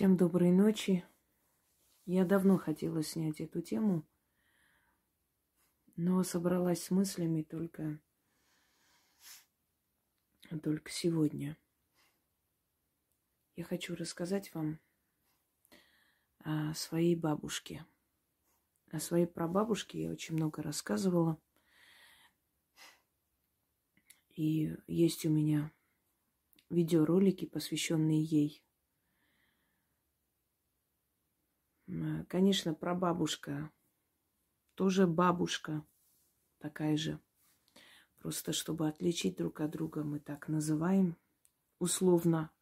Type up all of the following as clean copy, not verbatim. Всем доброй ночи. Я давно хотела снять эту тему, но собралась с мыслями только сегодня. Я хочу рассказать вам о своей бабушке. О своей прабабушке я очень много рассказывала. И есть у меня видеоролики, посвященные ей. Конечно, прабабушка тоже бабушка такая же. Просто чтобы отличить друг от друга, мы так называем, условно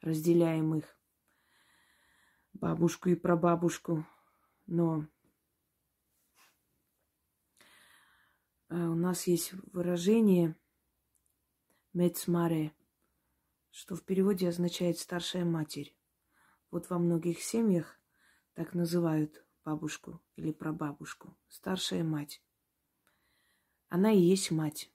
разделяем их, бабушку и прабабушку. Но у нас есть выражение мецмаре, что в переводе означает «старшая матерь». Вот во многих семьях так называют бабушку или прабабушку. Старшая мать. Она и есть мать.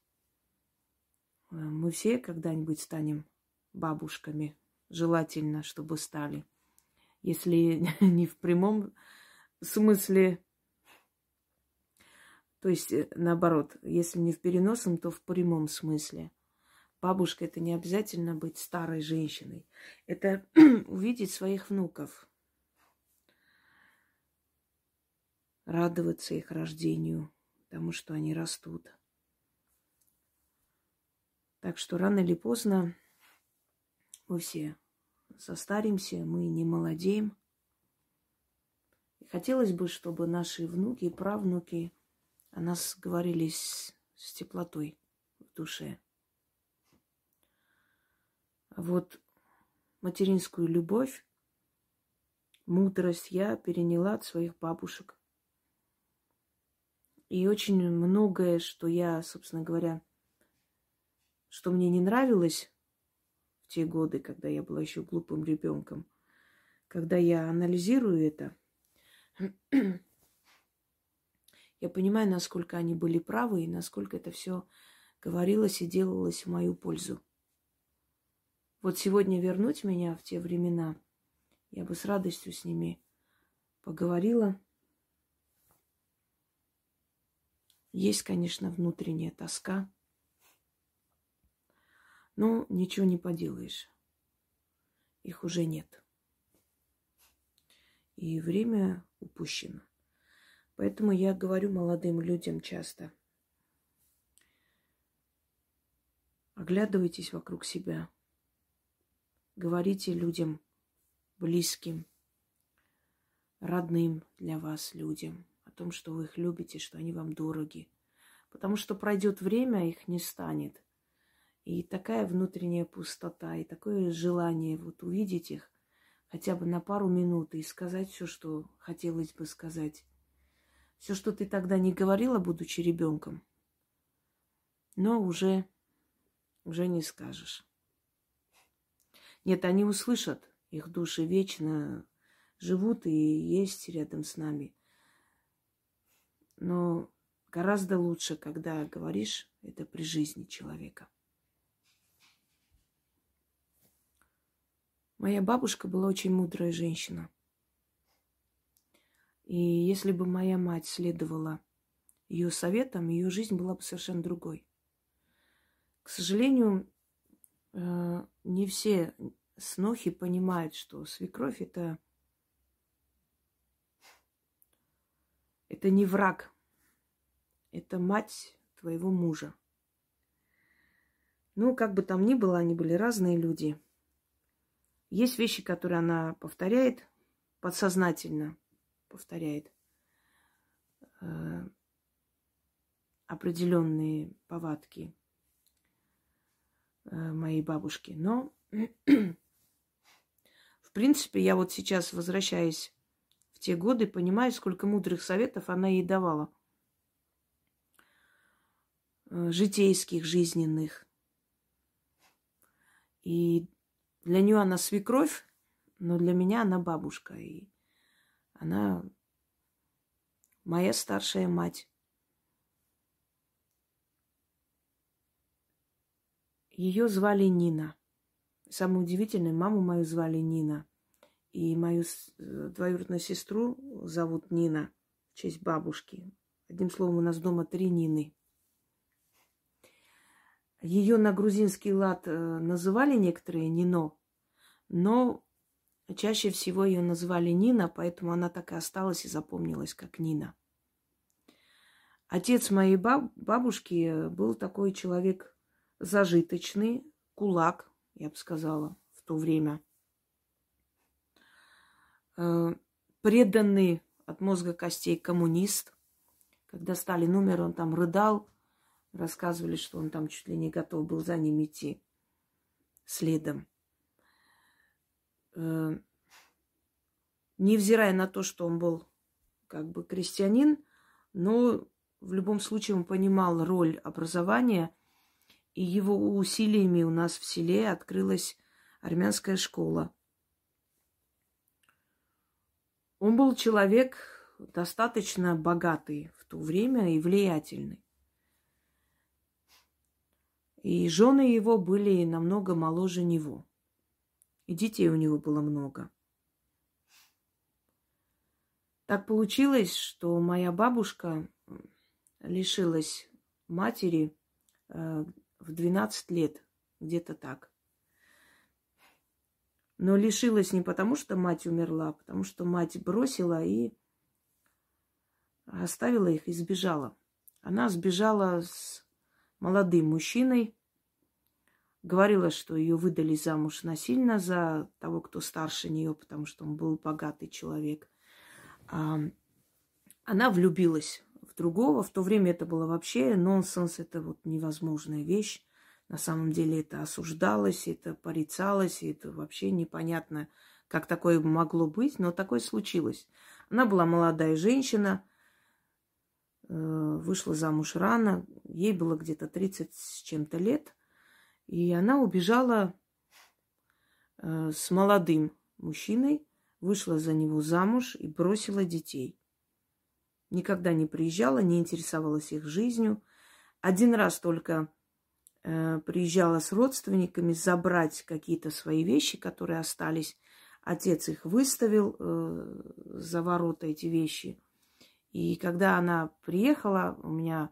Мы все когда-нибудь станем бабушками. Желательно, чтобы стали. Если не в прямом смысле, то есть наоборот, если не в переносном, то в прямом смысле. Бабушка – это не обязательно быть старой женщиной. Это увидеть своих внуков. Радоваться их рождению, тому, что они растут. Так что рано или поздно мы все состаримся, мы не молодеем. И хотелось бы, чтобы наши внуки и правнуки о нас говорили с теплотой в душе. А вот материнскую любовь, мудрость я переняла от своих бабушек. И очень многое, что я, собственно говоря, что мне не нравилось в те годы, когда я была еще глупым ребенком, когда я анализирую это, я понимаю, насколько они были правы и насколько это все говорилось и делалось в мою пользу. Вот сегодня вернуть меня в те времена, я бы с радостью с ними поговорила. Есть, конечно, внутренняя тоска, но ничего не поделаешь. Их уже нет. И время упущено. Поэтому я говорю молодым людям часто: оглядывайтесь вокруг себя, говорите людям близким, родным для вас людям о том, что вы их любите, что они вам дороги. Потому что пройдет время, их не станет. И такая внутренняя пустота, и такое желание вот увидеть их хотя бы на пару минут и сказать все, что хотелось бы сказать. Все, что ты тогда не говорила, будучи ребенком, но уже не скажешь. Нет, они услышат, их души вечно живут и есть рядом с нами. Но гораздо лучше, когда говоришь это при жизни человека. Моя бабушка была очень мудрая женщина. И если бы моя мать следовала ее советам, ее жизнь была бы совершенно другой. К сожалению, не все снохи понимают, что свекровь – это не враг, это мать твоего мужа. Ну, как бы там ни было, они были разные люди. Есть вещи, которые она повторяет, подсознательно повторяет определенные повадки моей бабушки. Но, в принципе, я вот сейчас, возвращаясь в те годы, понимаю, сколько мудрых советов она ей давала. Житейских, жизненных. И для нее она свекровь, но для меня она бабушка. И она моя старшая мать. Ее звали Нина. Самое удивительное, маму мою звали Нина. И мою двоюродную сестру зовут Нина, в честь бабушки. Одним словом, у нас дома три Нины. Ее на грузинский лад называли некоторые Нино, но чаще всего ее называли Нина, поэтому она так и осталась и запомнилась как Нина. Отец моей бабушки был такой человек зажиточный, кулак, я бы сказала, в то время. Преданный от мозга костей коммунист. Когда Сталин умер, он там рыдал. Рассказывали, что он там чуть ли не готов был за ним идти следом. Невзирая на то, что он был как бы крестьянин, но в любом случае он понимал роль образования, и его усилиями у нас в селе открылась армянская школа. Он был человек достаточно богатый в то время и влиятельный. И жены его были намного моложе него. И детей у него было много. Так получилось, что моя бабушка лишилась матери в 12 лет, где-то так. Но лишилась не потому, что мать умерла, а потому что мать бросила и оставила их и сбежала. Она сбежала с молодым мужчиной, говорила, что ее выдали замуж насильно за того, кто старше нее, потому что он был богатый человек. Она влюбилась в другого. В то время это было вообще нонсенс, это вот невозможная вещь. На самом деле это осуждалось, это порицалось, это вообще непонятно, как такое могло быть, но такое случилось. Она была молодая женщина, вышла замуж рано, ей было где-то 30 с чем-то лет, и она убежала с молодым мужчиной, вышла за него замуж и бросила детей. Никогда не приезжала, не интересовалась их жизнью. Один раз только приезжала с родственниками забрать какие-то свои вещи, которые остались. Отец их выставил за ворота, эти вещи. И когда она приехала, у меня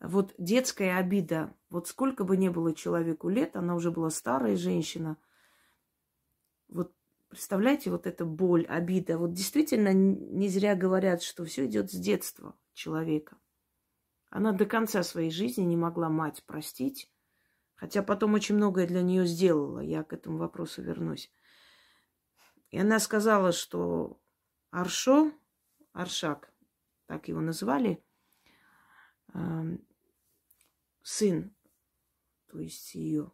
вот детская обида. Вот сколько бы ни было человеку лет, она уже была старая женщина. Вот представляете, вот эта боль, обида. Вот действительно не зря говорят, что все идет с детства человека. Она до конца своей жизни не могла мать простить, хотя потом очень многое для нее сделала. Я к этому вопросу вернусь. И она сказала, что Аршак, так его назвали, сын, то есть ее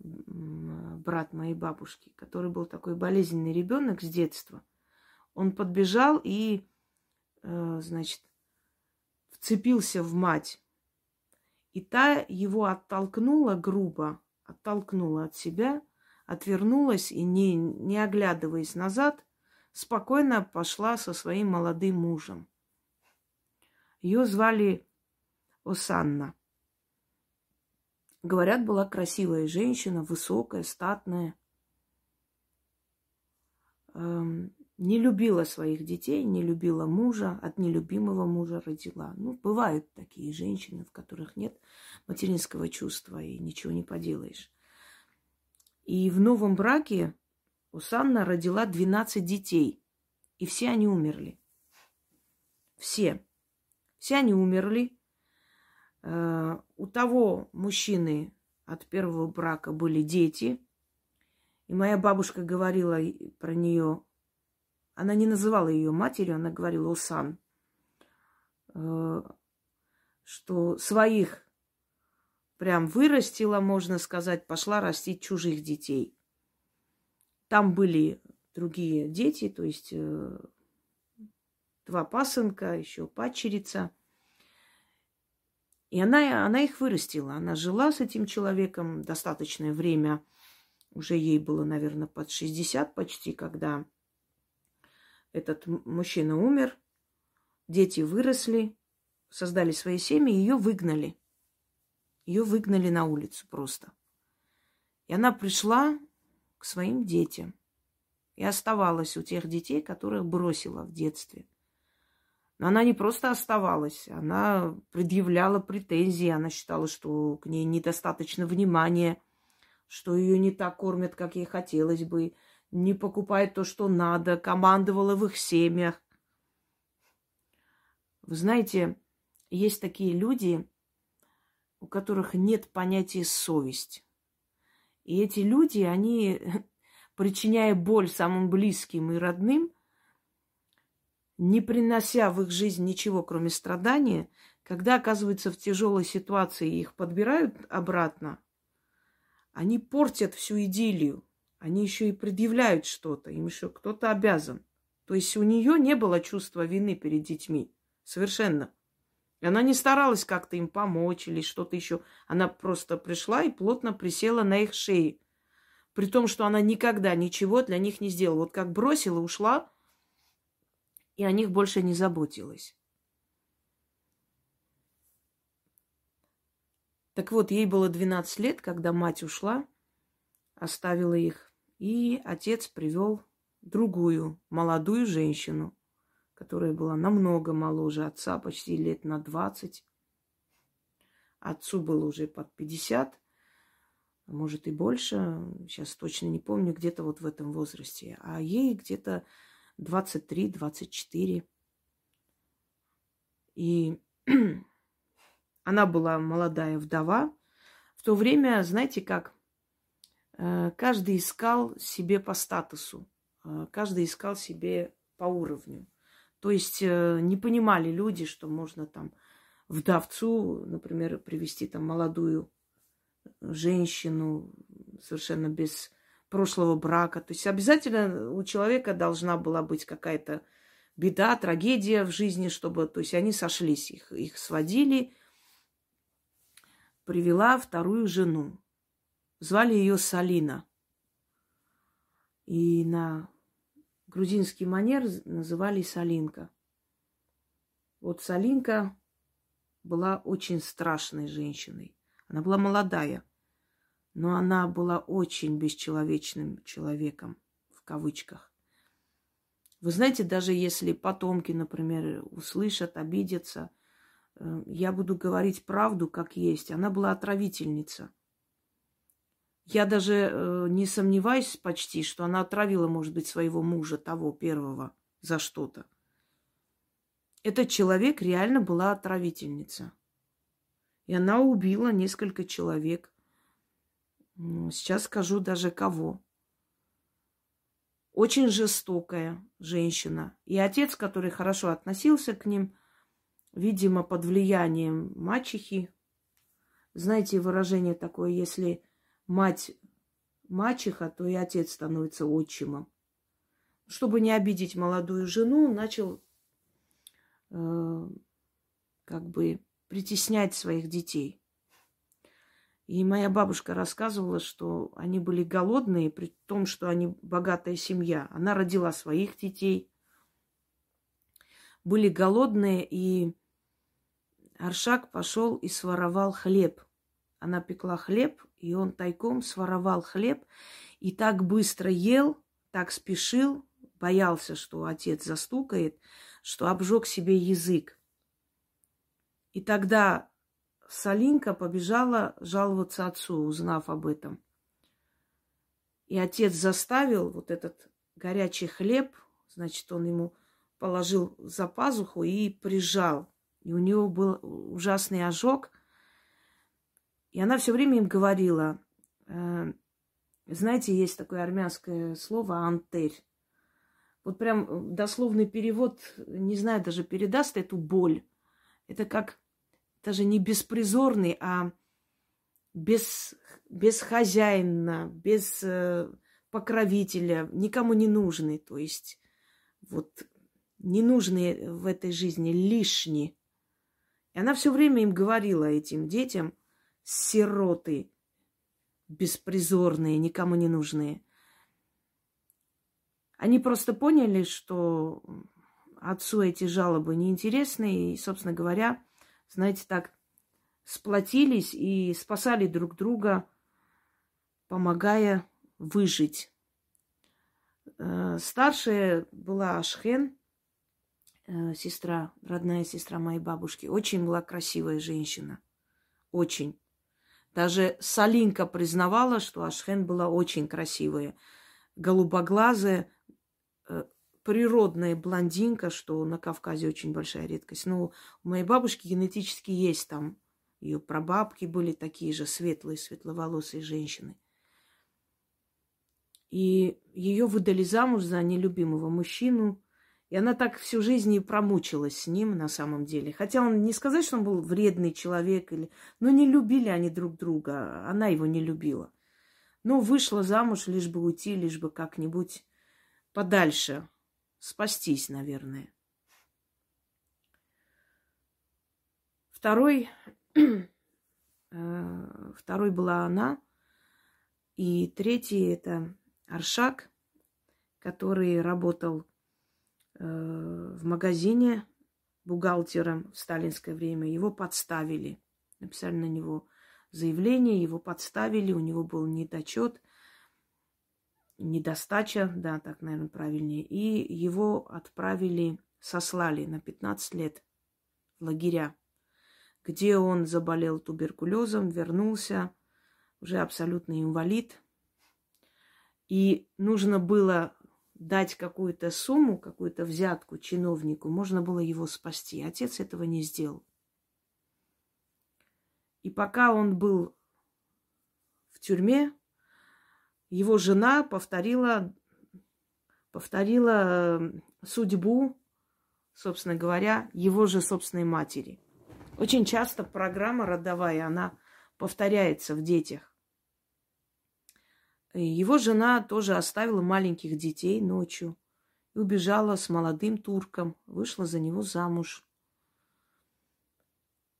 брат моей бабушки, который был такой болезненный ребенок с детства, он подбежал и, значит, вцепился в мать. И та его оттолкнула грубо, оттолкнула от себя, отвернулась и, не оглядываясь назад, спокойно пошла со своим молодым мужем. Ее звали Осанна. Говорят, была красивая женщина, высокая, статная. Не любила своих детей, не любила мужа, от нелюбимого мужа родила. Ну, бывают такие женщины, в которых нет материнского чувства, и ничего не поделаешь. И в новом браке Усанна родила 12 детей, и все они умерли. Все они умерли. У того мужчины от первого брака были дети. И моя бабушка говорила про нее. Она не называла ее матерью, она говорила Осан, что своих прям вырастила, можно сказать, пошла растить чужих детей. Там были другие дети, то есть два пасынка, еще падчерица. И она их вырастила. Она жила с этим человеком достаточное время. Уже ей было, наверное, под 60 почти, когда этот мужчина умер. Дети выросли, создали свои семьи, ее выгнали. Ее выгнали на улицу просто. И она пришла к своим детям. и оставалась у тех детей, которых бросила в детстве. Но она не просто оставалась, она предъявляла претензии, она считала, что к ней недостаточно внимания, что ее не так кормят, как ей хотелось бы, не покупает то, что надо, командовала в их семьях. Вы знаете, есть такие люди, у которых нет понятия совесть. И эти люди, они, причиняя боль самым близким и родным, не принося в их жизнь ничего, кроме страдания, когда оказываются в тяжелой ситуации и их подбирают обратно, они портят всю идиллию. Они еще и предъявляют что-то, им еще кто-то обязан. То есть у нее не было чувства вины перед детьми. Совершенно. И она не старалась как-то им помочь или что-то еще. Она просто пришла и плотно присела на их шеи. При том, что она никогда ничего для них не сделала. Вот как бросила, ушла, и о них больше не заботилась. Так вот, ей было 12 лет, когда мать ушла, оставила их. И отец привел другую молодую женщину, которая была намного моложе отца, почти лет на 20. Отцу было уже под 50, может и больше, сейчас точно не помню, где-то вот в этом возрасте. А ей где-то 23-24. И она была молодая вдова. В то время, знаете как, каждый искал себе по статусу, каждый искал себе по уровню. То есть не понимали люди, что можно там вдовцу, например, привести там молодую женщину совершенно без прошлого брака. То есть обязательно у человека должна была быть какая-то беда, трагедия в жизни, чтобы... То есть они сошлись, их сводили. Привела вторую жену. Звали ее Салина. И на... грузинский манер называли Салинка. Вот Салинка была очень страшной женщиной. Она была молодая, но она была очень бесчеловечным человеком, в кавычках. Вы знаете, даже если потомки, например, услышат, обидятся, я буду говорить правду, как есть. Она была отравительница. Я даже не сомневаюсь почти, что она отравила, может быть, своего мужа, того первого, за что-то. Этот человек реально была отравительница. И она убила несколько человек. Сейчас скажу даже кого. Очень жестокая женщина. И отец, который хорошо относился к ним, видимо, под влиянием мачехи. Знаете, выражение такое, если... мать мачеха, то и отец становится отчимом. Чтобы не обидеть молодую жену, начал как бы притеснять своих детей. И моя бабушка рассказывала, что они были голодные, при том, что они богатая семья. Она родила своих детей. Были голодные, и Аршак пошел и своровал хлеб. Она пекла хлеб, и он тайком своровал хлеб и так быстро ел, так спешил, боялся, что отец застукает, что обжег себе язык. И тогда Салинка побежала жаловаться отцу, узнав об этом. И отец заставил вот этот горячий хлеб, значит, он ему положил за пазуху и прижал. И у него был ужасный ожог. И она все время им говорила, знаете, есть такое армянское слово «антерь». Вот прям дословный перевод, не знаю, даже передаст эту боль. Это как даже не беспризорный, а без хозяина, без покровителя, никому не нужный. То есть вот не нужны в этой жизни, лишние. И она все время им говорила, этим детям, сироты, беспризорные, никому не нужные. Они просто поняли, что отцу эти жалобы неинтересны. И, собственно говоря, знаете, так сплотились и спасали друг друга, помогая выжить. Старшая была Ашхен, сестра, родная сестра моей бабушки. Очень была красивая женщина. Очень. Даже Салинка признавала, что Ашхен была очень красивая. Голубоглазая, природная блондинка, что на Кавказе очень большая редкость. Но у моей бабушки генетически есть там. Ее прабабки были такие же светлые, светловолосые женщины. И ее выдали замуж за нелюбимого мужчину. И она так всю жизнь и промучилась с ним на самом деле. Хотя он не сказать, что он был вредный человек, или... но не любили они друг друга. Она его не любила. Но вышла замуж, лишь бы уйти, лишь бы как-нибудь подальше спастись, наверное. Второй была она. И третий – это Аршак, который работал в магазине бухгалтером в сталинское время. Его подставили. Написали на него заявление, его подставили, у него был недочет, недостача, да, так, наверное, правильнее. И его отправили, сослали на 15 лет в лагеря, где он заболел туберкулезом, вернулся, уже абсолютный инвалид. И нужно было дать какую-то сумму, какую-то взятку чиновнику, можно было его спасти. Отец этого не сделал. И пока он был в тюрьме, его жена повторила судьбу, собственно говоря, его же собственной матери. Очень часто программа родовая, она повторяется в детях. Его жена тоже оставила маленьких детей ночью и убежала с молодым турком, вышла за него замуж.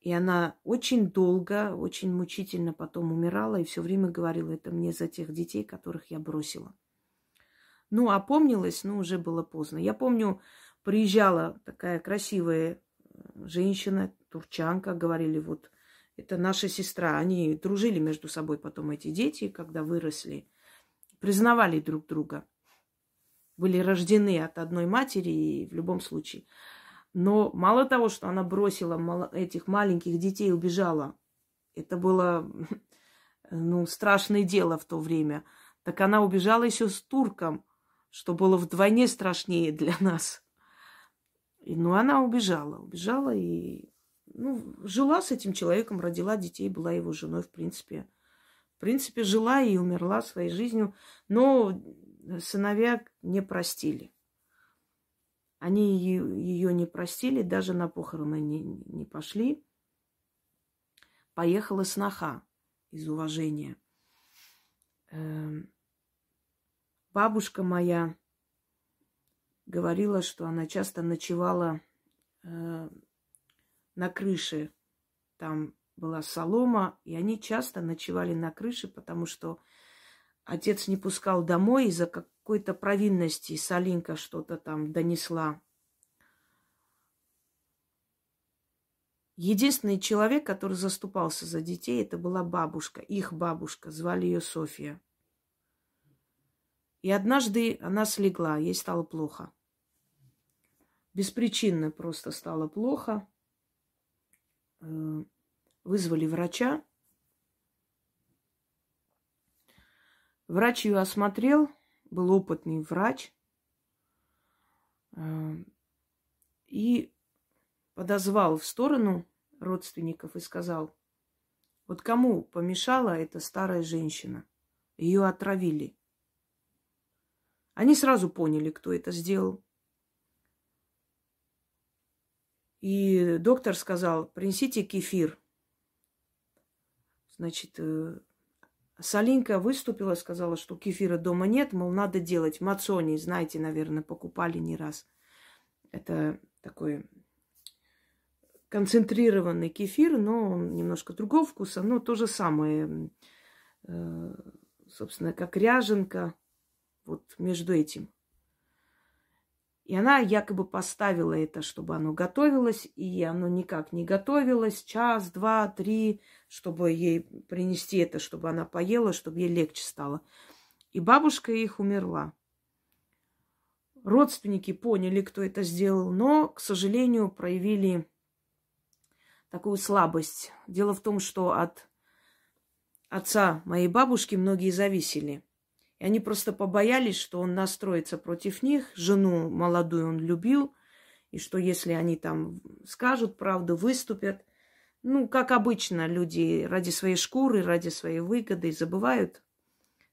И она очень долго, очень мучительно потом умирала и все время говорила: это мне за тех детей, которых я бросила. Ну, опомнилась, но уже было поздно. Я помню, приезжала такая красивая женщина, турчанка, говорили, вот это наша сестра. Они дружили между собой потом, эти дети, когда выросли. Признавали друг друга. Были рождены от одной матери и в любом случае. Но мало того, что она бросила этих маленьких детей и убежала, это было, ну, страшное дело в то время. Так она убежала еще с турком, что было вдвойне страшнее для нас. Но она убежала и, ну, жила с этим человеком, родила детей, была его женой, в принципе. В принципе, жила и умерла своей жизнью, но сыновья не простили. Они ее не простили, даже на похороны не пошли. Поехала сноха из уважения. Бабушка моя говорила, что она часто ночевала на крыше. Там была солома, и они часто ночевали на крыше, потому что отец не пускал домой из-за какой-то провинности, Салинка что-то там донесла. Единственный человек, который заступался за детей, это была бабушка, их бабушка, звали ее Софья. И однажды она слегла, ей стало плохо. Беспричинно просто стало плохо. Вызвали врача. Врач ее осмотрел. Был опытный врач. И подозвал в сторону родственников и сказал: вот кому помешала эта старая женщина? Ее отравили. Они сразу поняли, кто это сделал. И доктор сказал: принесите кефир. Значит, Салинка выступила, сказала, что кефира дома нет, мол, надо делать мацони. Знаете, наверное, покупали не раз. Это такой концентрированный кефир, но он немножко другого вкуса, но то же самое, собственно, как ряженка, вот между этим. И она якобы поставила это, чтобы оно готовилось, и оно никак не готовилось. Час, два, три, чтобы ей принести это, чтобы она поела, чтобы ей легче стало. И бабушка их умерла. Родственники поняли, кто это сделал, но, к сожалению, проявили такую слабость. Дело в том, что от отца моей бабушки многие зависели. И они просто побоялись, что он настроится против них. Жену молодую он любил. И что если они там скажут правду, выступят. Ну, как обычно, люди ради своей шкуры, ради своей выгоды забывают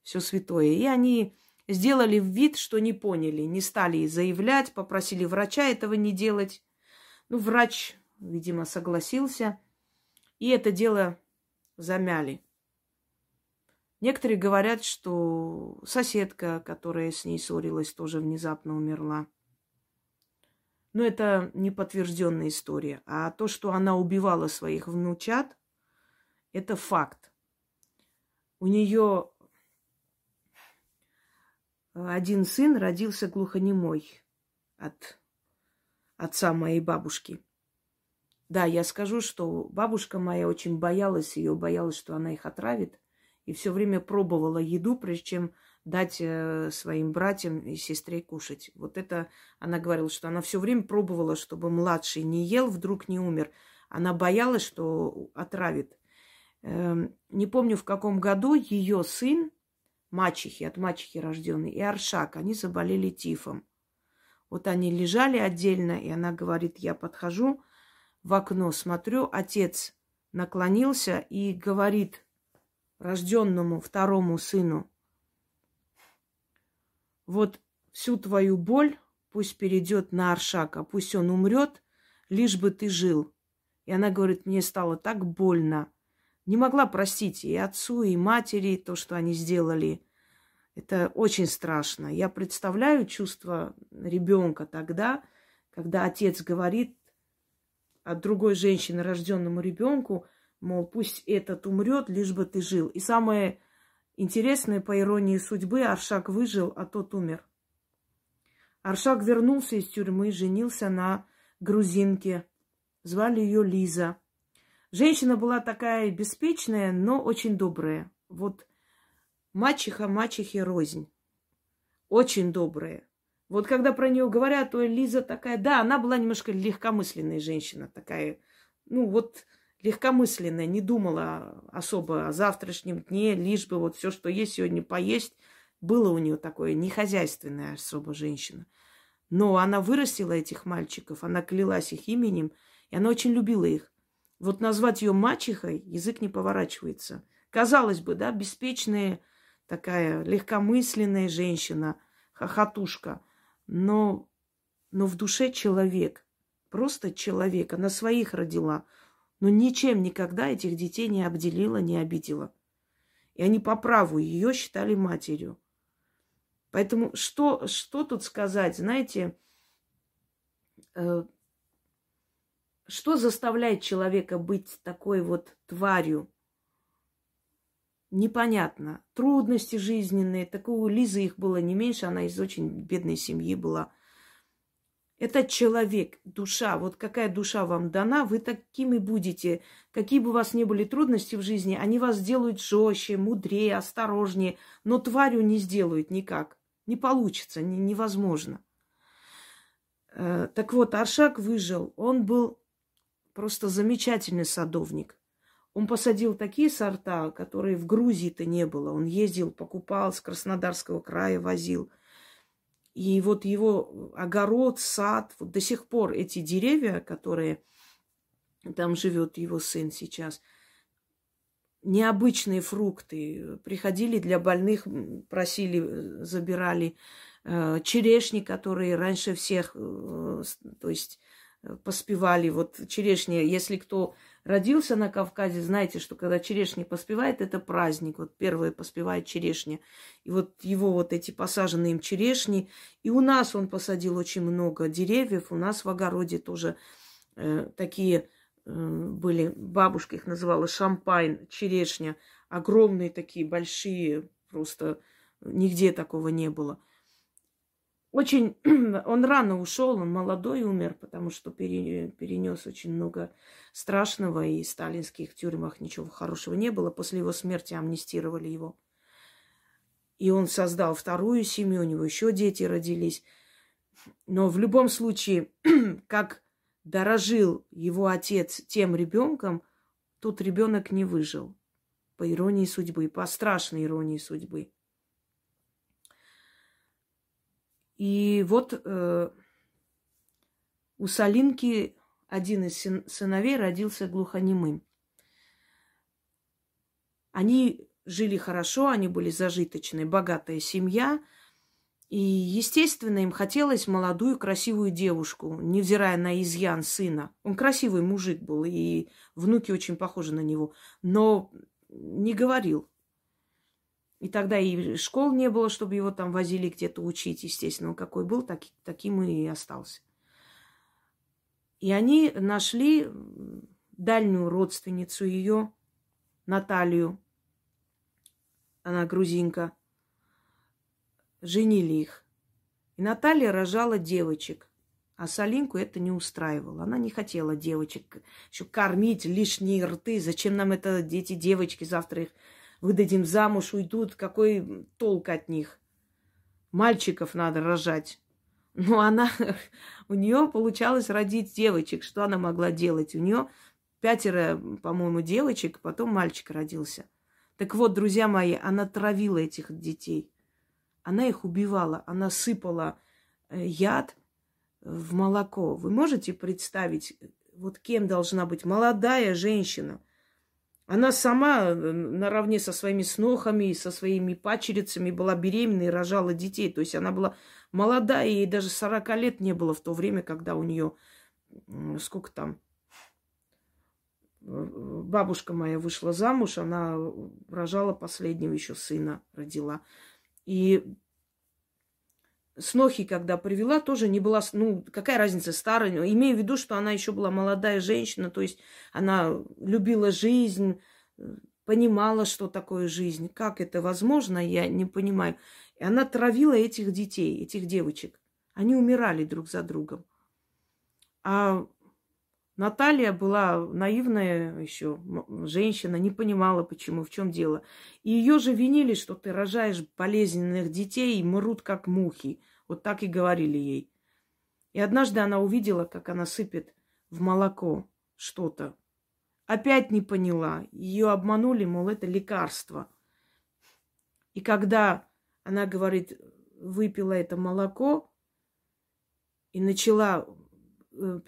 все святое. И они сделали вид, что не поняли. Не стали заявлять, попросили врача этого не делать. Ну, врач, видимо, согласился. И это дело замяли. Некоторые говорят, что соседка, которая с ней ссорилась, тоже внезапно умерла. Но это не подтвержденная история. А то, что она убивала своих внучат, это факт. У нее один сын родился глухонемой от отца моей бабушки. Да, я скажу, что бабушка моя очень боялась ее, боялась, что она их отравит. И все время пробовала еду, прежде чем дать своим братьям и сестре кушать. Вот это она говорила, что она все время пробовала, чтобы младший не ел, вдруг не умер. Она боялась, что отравит. Не помню, в каком году ее сын, мачехи, от мачехи рожденный, и Аршак, они заболели тифом. Вот они лежали отдельно, и она говорит, я подхожу в окно, смотрю, отец наклонился и говорит рожденному второму сыну: вот всю твою боль пусть перейдет на Аршака, пусть он умрет, лишь бы ты жил. И она говорит, мне стало так больно. Не могла простить и отцу, и матери то, что они сделали. Это очень страшно. Я представляю чувство ребенка тогда, когда отец говорит от другой женщины рожденному ребенку, мол, пусть этот умрет, лишь бы ты жил. И самое интересное, по иронии судьбы, Аршак выжил, а тот умер. Аршак вернулся из тюрьмы, женился на грузинке. Звали ее Лиза. Женщина была такая беспечная, но очень добрая. Вот мачеха мачехе рознь. Очень добрая. Вот когда про нее говорят, то Лиза такая... Да, она была немножко легкомысленная женщина. Такая, ну вот... легкомысленная, не думала особо о завтрашнем дне, лишь бы вот все, что есть сегодня, поесть. Было у нее такое нехозяйственная особо женщина. Но она вырастила этих мальчиков, она клялась их именем, и она очень любила их. Вот назвать ее мачехой язык не поворачивается. Казалось бы, да, беспечная такая легкомысленная женщина, хохотушка, но в душе человек, просто человек, она своих родила. Но ничем никогда этих детей не обделила, не обидела. И они по праву ее считали матерью. Поэтому что тут сказать, знаете, что заставляет человека быть такой вот тварью? Непонятно. Трудности жизненные. Такой у Лизы их было не меньше, она из очень бедной семьи была. Это человек, душа. Вот какая душа вам дана, вы такими будете. Какие бы у вас ни были трудности в жизни, они вас сделают жестче, мудрее, осторожнее. Но тварью не сделают никак. Не получится, невозможно. Так вот, Аршак выжил. Он был просто замечательный садовник. Он посадил такие сорта, которые в Грузии-то не было. Он ездил, покупал, с Краснодарского края возил. И вот его огород, сад, вот до сих пор эти деревья, которые там живет его сын сейчас, необычные фрукты. Приходили для больных, просили, забирали черешни, которые раньше всех, то есть поспевали. Вот черешня, если кто родился на Кавказе, знаете, что когда черешня поспевает, это праздник. Вот первая поспевает черешня. И вот его вот эти посаженные им черешни. И у нас он посадил очень много деревьев. У нас в огороде тоже такие были, бабушка их называла шампань, черешня. Огромные такие, большие, просто нигде такого не было. Очень он рано ушел, он молодой умер, потому что перенес очень много страшного, и в сталинских тюрьмах ничего хорошего не было. После его смерти амнистировали его. И он создал вторую семью, у него еще дети родились. Но в любом случае, как дорожил его отец тем ребенком, тот ребенок не выжил. По иронии судьбы, по страшной иронии судьбы. И вот у Салинки один из сыновей родился глухонемым. Они жили хорошо, они были зажиточные, богатая семья. И, естественно, им хотелось молодую, красивую девушку, невзирая на изъян сына. Он красивый мужик был, и внуки очень похожи на него, но не говорил. И тогда и школ не было, чтобы его там возили где-то учить, естественно. Он какой был, таким и остался. И они нашли дальнюю родственницу ее, Наталью. Она грузинка. Женили их. И Наталья рожала девочек. А Салинку это не устраивало. Она не хотела девочек еще кормить, лишние рты. Зачем нам это, дети, девочки? Завтра их выдадим замуж, уйдут. Какой толк от них? Мальчиков надо рожать. Но она... У нее получалось родить девочек. Что она могла делать? У нее 5, по-моему, девочек, потом мальчик родился. Так вот, друзья мои, она травила этих детей. Она их убивала. Она сыпала яд в молоко. Вы можете представить, вот кем должна быть молодая женщина? Она сама наравне со своими снохами, со своими падчерицами была беременна и рожала детей. То есть она была молодая, ей даже 40 лет не было в то время, когда у нее сколько там... Бабушка моя вышла замуж, она рожала последнего еще сына, родила. И снохи, когда привела, тоже не была... Ну, какая разница, старая? Имею в виду, что она еще была молодая женщина, то есть она любила жизнь, понимала, что такое жизнь. Как это возможно, я не понимаю. И она травила этих детей, этих девочек. Они умирали друг за другом. А... Наталья была наивная еще женщина, не понимала, почему, в чем дело. И ее же винили, что ты рожаешь болезненных детей и мрут, как мухи. Вот так и говорили ей. И однажды она увидела, как она сыпет в молоко что-то. Опять не поняла. Ее обманули, мол, это лекарство. И когда она, говорит, выпила это молоко и начала...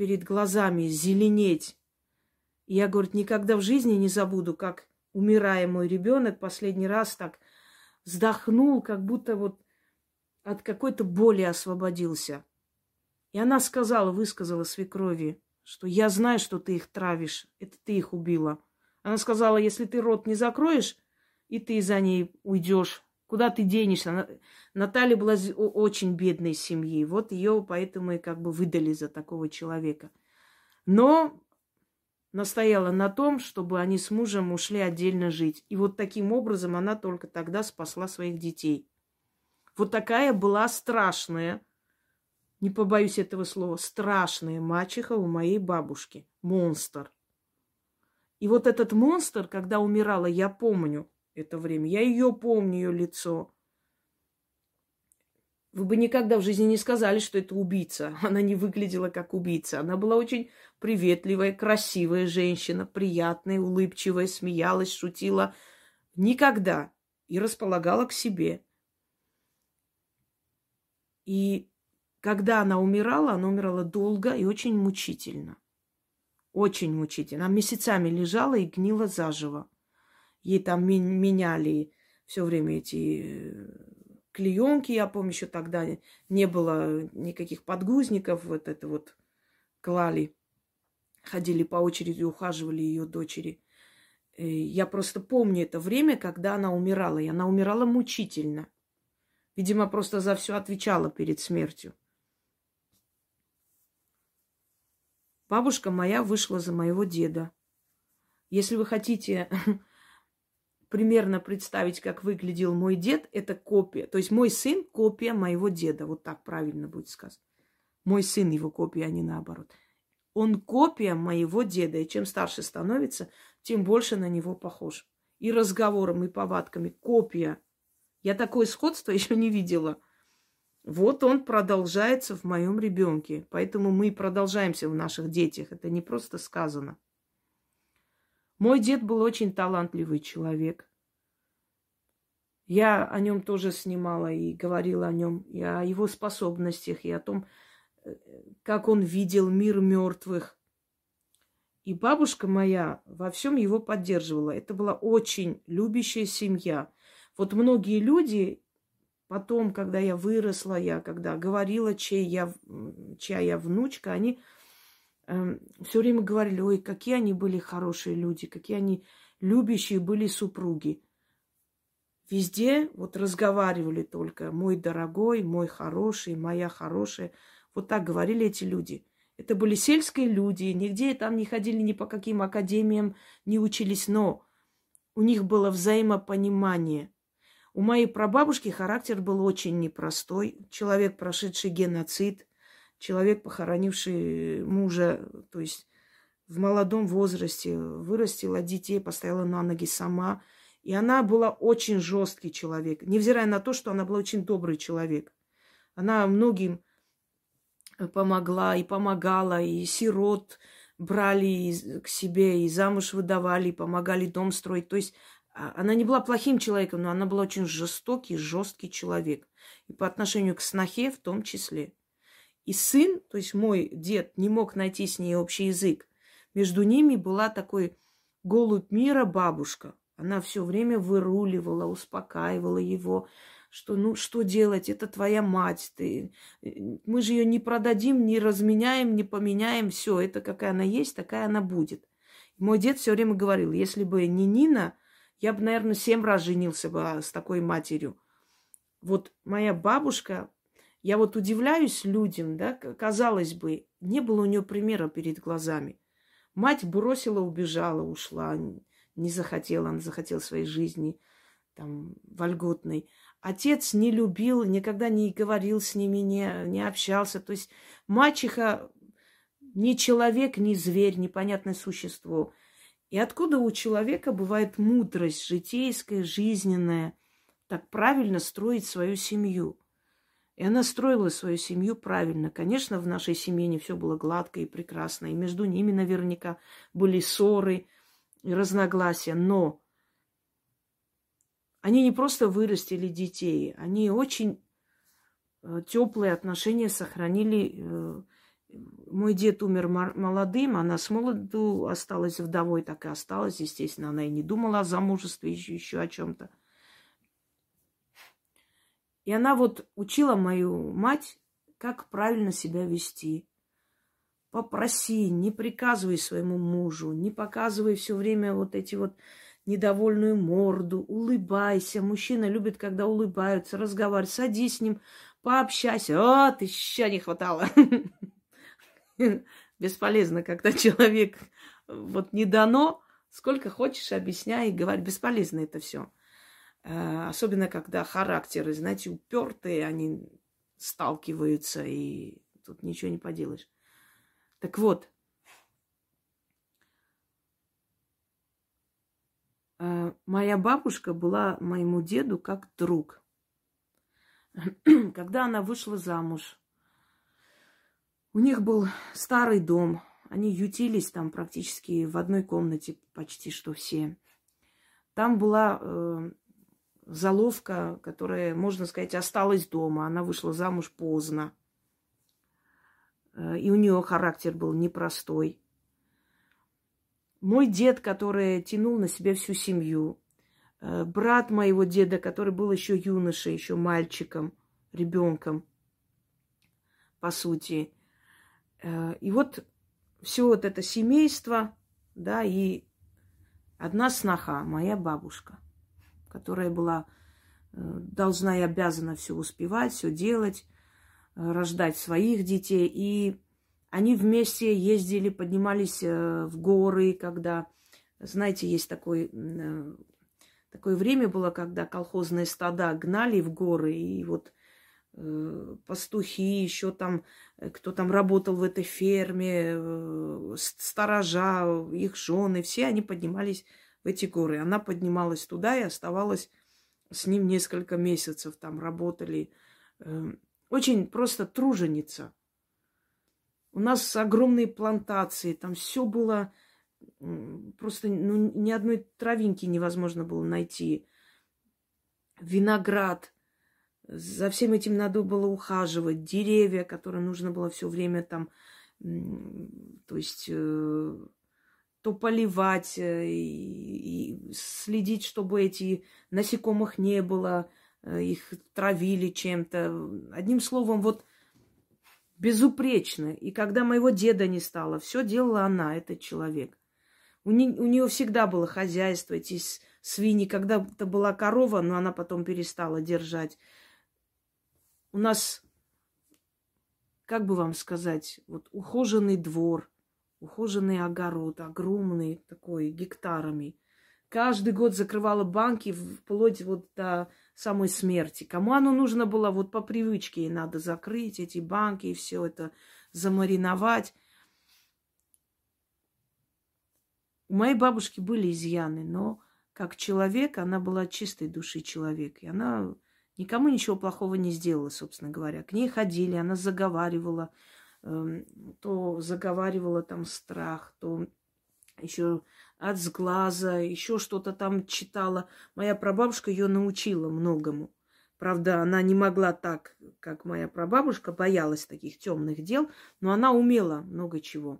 перед глазами зеленеть. И я, говорит, никогда в жизни не забуду, как, умирая, мой ребенок последний раз так вздохнул, как будто вот от какой-то боли освободился. И она сказала, высказала свекрови, что я знаю, что ты их травишь, это ты их убила. Она сказала, если ты рот не закроешь, и ты за ней уйдешь. Куда ты денешься? Наталья была очень бедной семьи. Вот ее поэтому и как бы выдали за такого человека. Но настояла на том, чтобы они с мужем ушли отдельно жить. И вот таким образом она только тогда спасла своих детей. Вот такая была страшная, не побоюсь этого слова, страшная мачеха у моей бабушки. Монстр. И вот этот монстр, когда умирала, я помню это время. Я ее помню, ее лицо. Вы бы никогда в жизни не сказали, что это убийца. Она не выглядела как убийца. Она была очень приветливая, красивая женщина, приятная, улыбчивая, смеялась, шутила. Никогда. И располагала к себе. И когда она умирала долго и очень мучительно. Очень мучительно. Она месяцами лежала и гнила заживо. Ей там меняли все время эти клеенки. Я помню, еще тогда не было никаких подгузников. Вот это вот клали. Ходили по очереди, ухаживали ее дочери. Я просто помню это время, когда она умирала. И она умирала мучительно. Видимо, просто за все отвечала перед смертью. Бабушка моя вышла за моего деда. Если вы хотите... примерно представить, как выглядел мой дед, это копия. То есть мой сын – копия моего деда. Вот так правильно будет сказано. Мой сын – его копия, а не наоборот. Он копия моего деда. И чем старше становится, тем больше на него похож. И разговором, и повадками. Копия. Я такое сходство еще не видела. Вот он продолжается в моем ребенке. Поэтому мы продолжаемся в наших детях. Это не просто сказано. Мой дед был очень талантливый человек. Я о нем тоже снимала и говорила о нем, и о его способностях, и о том, как он видел мир мертвых. И бабушка моя во всем его поддерживала. Это была очень любящая семья. Вот многие люди потом, когда я выросла, я когда говорила, чья я внучка, они все время говорили: ой, какие они были хорошие люди, какие они любящие были супруги. Везде вот разговаривали только: мой дорогой, мой хороший, моя хорошая. Вот так говорили эти люди. Это были сельские люди, нигде там не ходили ни по каким академиям, не учились, но у них было взаимопонимание. У моей прабабушки характер был очень непростой. Человек, прошедший геноцид, человек, похоронивший мужа, то есть в молодом возрасте, вырастила детей, поставила на ноги сама. И она была очень жесткий человек, невзирая на то, что она была очень добрый человек. Она многим помогла и помогала, и сирот брали к себе, и замуж выдавали, и помогали дом строить. То есть она не была плохим человеком, но она была очень жестокий, жесткий человек. И по отношению к снохе в том числе. И сын, то есть мой дед, не мог найти с ней общий язык. Между ними была такой голубь мира бабушка. Она все время выруливала, успокаивала его, что ну что делать, это твоя мать, мы же ее не продадим, не разменяем, не поменяем, все, это какая она есть, такая она будет. Мой дед все время говорил: если бы не Нина, я бы, наверное, 7 раз женился бы с такой матерью. Вот моя бабушка, я вот удивляюсь людям, да, казалось бы, не было у нее примера перед глазами. Мать бросила, убежала, ушла. Не захотела, он захотел своей жизни, там, вольготной. Отец не любил, никогда не говорил с ними, не общался. То есть мачеха ни человек, ни зверь, непонятное существо. И откуда у человека бывает мудрость житейская, жизненная, так правильно строить свою семью? И она строила свою семью правильно. Конечно, в нашей семье не все было гладко и прекрасно. И между ними наверняка были ссоры, разногласия, но они не просто вырастили детей, они очень теплые отношения сохранили. Мой дед умер молодым, она с молоду осталась вдовой, так и осталась, естественно, она и не думала о замужестве, еще о чем-то. И она вот учила мою мать, как правильно себя вести. Попроси, не приказывай своему мужу, не показывай все время вот эти вот недовольную морду, улыбайся. Мужчина любит, когда улыбаются, разговаривай, садись с ним, пообщайся. А, ты ща не хватало. Бесполезно, когда человек вот не дано, сколько хочешь, объясняй и говори. Бесполезно это все. Особенно, когда характеры, знаете, упертые, они сталкиваются, и тут ничего не поделаешь. Так вот, моя бабушка была моему деду как друг. Когда она вышла замуж, у них был старый дом. Они ютились там практически в одной комнате почти что все. Там была заловка, которая, можно сказать, осталась дома. Она вышла замуж поздно. И у нее характер был непростой. Мой дед, который тянул на себя всю семью. Брат моего деда, который был еще юношей, еще мальчиком, ребенком, по сути. И вот все вот это семейство, да, и одна сноха, моя бабушка, которая была должна и обязана все успевать, все делать, рождать своих детей. И они вместе ездили, поднимались в горы, когда, знаете, есть такое время было, когда колхозные стада гнали в горы, и вот пастухи, еще там, кто там работал в этой ферме, сторожа, их жены, все они поднимались в эти горы. Она поднималась туда и оставалась с ним несколько месяцев, там работали Очень просто труженица. У нас огромные плантации, там все было, просто ни одной травинки невозможно было найти. Виноград, за всем этим надо было ухаживать, деревья, которые нужно было все время там, то есть то поливать, и следить, чтобы эти насекомых не было, их травили чем-то. Одним словом, вот безупречно. И когда моего деда не стало, все делала она, этот человек. У нее всегда было хозяйство, эти свиньи. Когда-то была корова, но она потом перестала держать. У нас, как бы вам сказать, вот ухоженный двор, ухоженный огород, огромный такой, гектарами. Каждый год закрывала банки вплоть вот до самой смерти. Кому оно нужно было, вот по привычке ей надо закрыть эти банки и все это замариновать. У моей бабушки были изъяны, но как человек она была чистой души человек. И она никому ничего плохого не сделала, собственно говоря. К ней ходили, она заговаривала, то заговаривала там страх, то еще от сглаза, еще что-то там читала. Моя прабабушка ее научила многому. Правда, она не могла так, как моя прабабушка, боялась таких темных дел, но она умела много чего.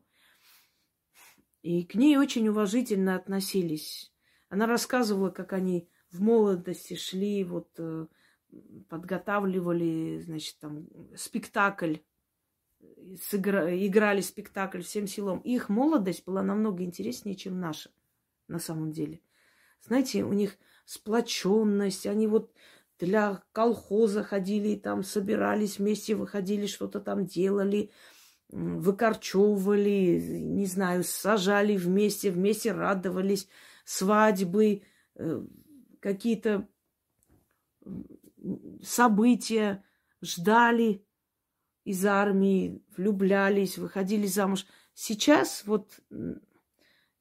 И к ней очень уважительно относились. Она рассказывала, как они в молодости шли, вот подготавливали, значит, там спектакль, играли спектакль всем селом. Их молодость была намного интереснее, чем наша, на самом деле. Знаете, у них сплоченность, они вот для колхоза ходили, там собирались вместе, выходили, что-то там делали, выкорчевывали, не знаю, сажали вместе, вместе радовались, свадьбы, какие-то события, ждали из армии, влюблялись, выходили замуж. Сейчас вот,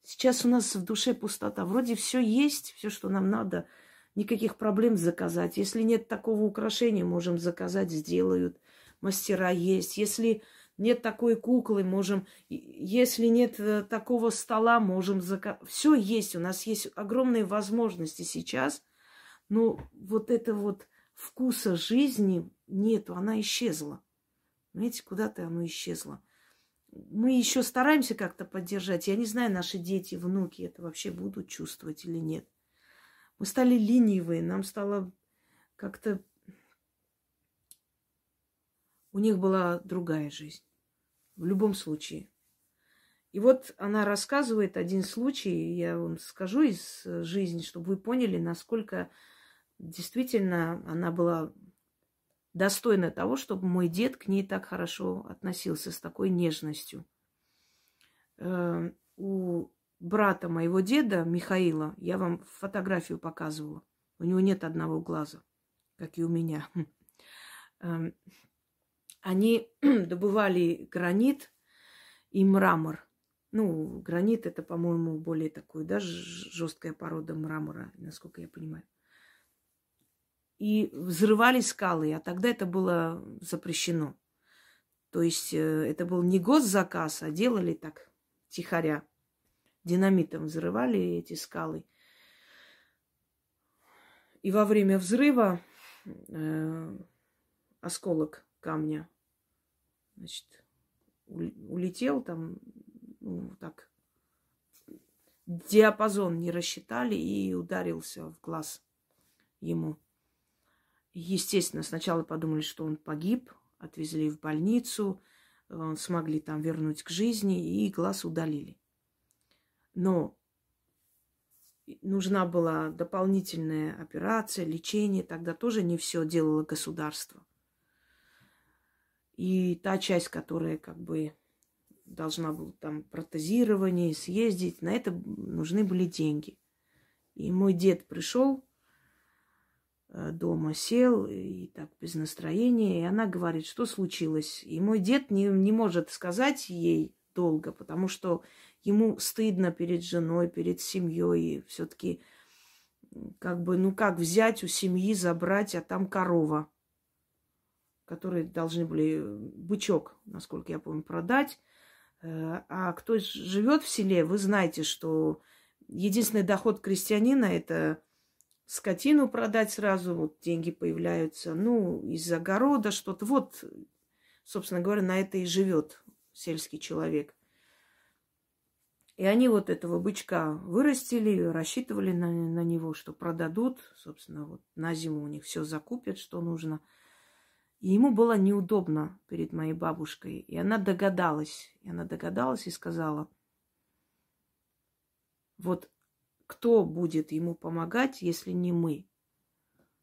сейчас у нас в душе пустота. Вроде все есть, все, что нам надо. Никаких проблем заказать. Если нет такого украшения, можем заказать, сделают. Мастера есть. Если нет такой куклы, можем. Если нет такого стола, можем заказать. Все есть. У нас есть огромные возможности сейчас. Но вот этого вот вкуса жизни нету. Она исчезла. Видите, куда-то оно исчезло. Мы еще стараемся как-то поддержать. Я не знаю, наши дети, внуки это вообще будут чувствовать или нет. Мы стали ленивые, нам стало как-то... У них была другая жизнь. В любом случае. И вот она рассказывает один случай, я вам скажу из жизни, чтобы вы поняли, насколько действительно она была... достойна того, чтобы мой дед к ней так хорошо относился, с такой нежностью. У брата моего деда, Михаила, я вам фотографию показывала. У него нет одного глаза, как и у меня. Они добывали гранит и мрамор. Ну, гранит это, по-моему, более такой, да, жесткая порода мрамора, насколько я понимаю. И взрывали скалы, а тогда это было запрещено. То есть это был не госзаказ, а делали так тихоря. Динамитом взрывали эти скалы. И во время взрыва осколок камня, значит, улетел там, ну, так, диапазон не рассчитали и ударился в глаз ему. Естественно, сначала подумали, что он погиб, отвезли в больницу, смогли там вернуть к жизни и глаз удалили. Но нужна была дополнительная операция, лечение. Тогда тоже не все делало государство. И та часть, которая как бы должна была там протезирование, съездить, на это нужны были деньги. И мой дед пришел, дома сел и так без настроения, и она говорит, что случилось. И мой дед не может сказать ей долго, потому что ему стыдно перед женой, перед семьей. Все-таки как бы, ну как взять у семьи, забрать, а там корова. которые должны были бычок, насколько я помню, продать. А кто живет в селе, вы знаете, что единственный доход крестьянина – это скотину продать сразу, вот деньги появляются, ну, из огорода что-то. Вот, собственно говоря, на это и живет сельский человек. И они вот этого бычка вырастили, рассчитывали на него, что продадут. Собственно, вот на зиму у них все закупят, что нужно. И ему было неудобно перед моей бабушкой. И она догадалась. И сказала: вот кто будет ему помогать, если не мы?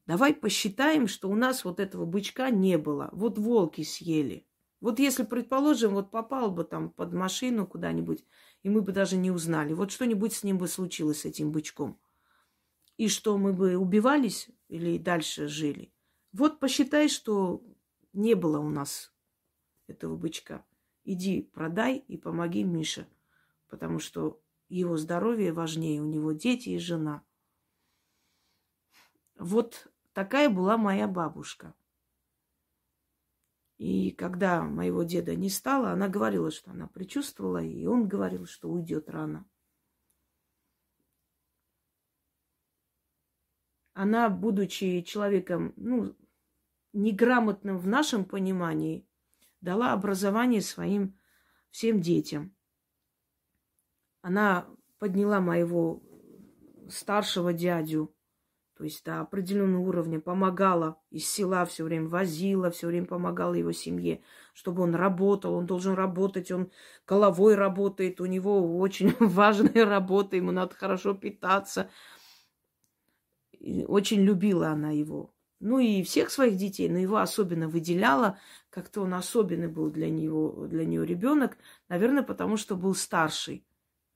Давай посчитаем, что у нас вот этого бычка не было. Вот волки съели. Вот если, предположим, вот попал бы там под машину куда-нибудь, и мы бы даже не узнали. Вот что-нибудь с ним бы случилось, с этим бычком. И что, мы бы убивались или дальше жили? Вот посчитай, что не было у нас этого бычка. Иди продай и помоги Мише, потому что его здоровье важнее, у него дети и жена. Вот такая была моя бабушка. И когда моего деда не стало, она говорила, что она предчувствовала, и он говорил, что уйдет рано. Она, будучи человеком, ну, неграмотным в нашем понимании, дала образование своим всем детям. Она подняла моего старшего дядю, то есть до определенного уровня, помогала из села, все время возила, все время помогала его семье, чтобы он работал, он должен работать, он головой работает, у него очень важная работа, ему надо хорошо питаться. И очень любила она его. Ну и всех своих детей, но его особенно выделяла, как-то он особенный был для нее ребенок, наверное, потому что был старший.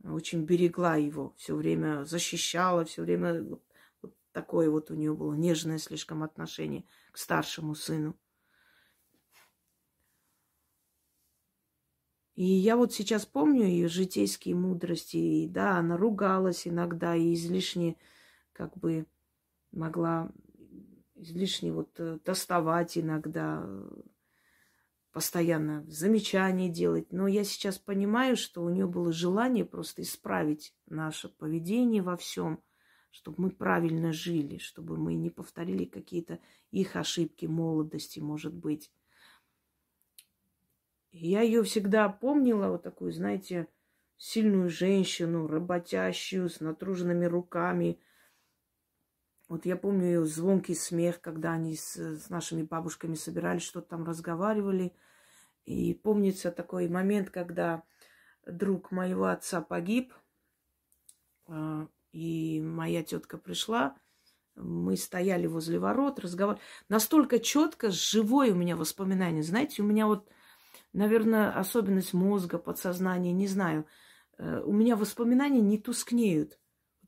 Очень берегла его, все время защищала, все время... Такое вот у нее было нежное слишком отношение к старшему сыну. И я вот сейчас помню ее житейские мудрости. И да, она ругалась иногда и излишне как бы могла излишне вот доставать иногда, постоянно замечания делать. Но я сейчас понимаю, что у нее было желание просто исправить наше поведение во всем, чтобы мы правильно жили, чтобы мы не повторили какие-то их ошибки молодости, может быть. Я ее всегда помнила вот такую, знаете, сильную женщину, работящую, с натруженными руками. Вот я помню ее звонкий смех, когда они с нашими бабушками собирались, что-то там разговаривали. И помнится такой момент, когда друг моего отца погиб, и моя тетка пришла, мы стояли возле ворот, разговаривали. Настолько четко, живое у меня воспоминание. Знаете, у меня вот, наверное, особенность мозга, подсознания, не знаю. У меня воспоминания не тускнеют.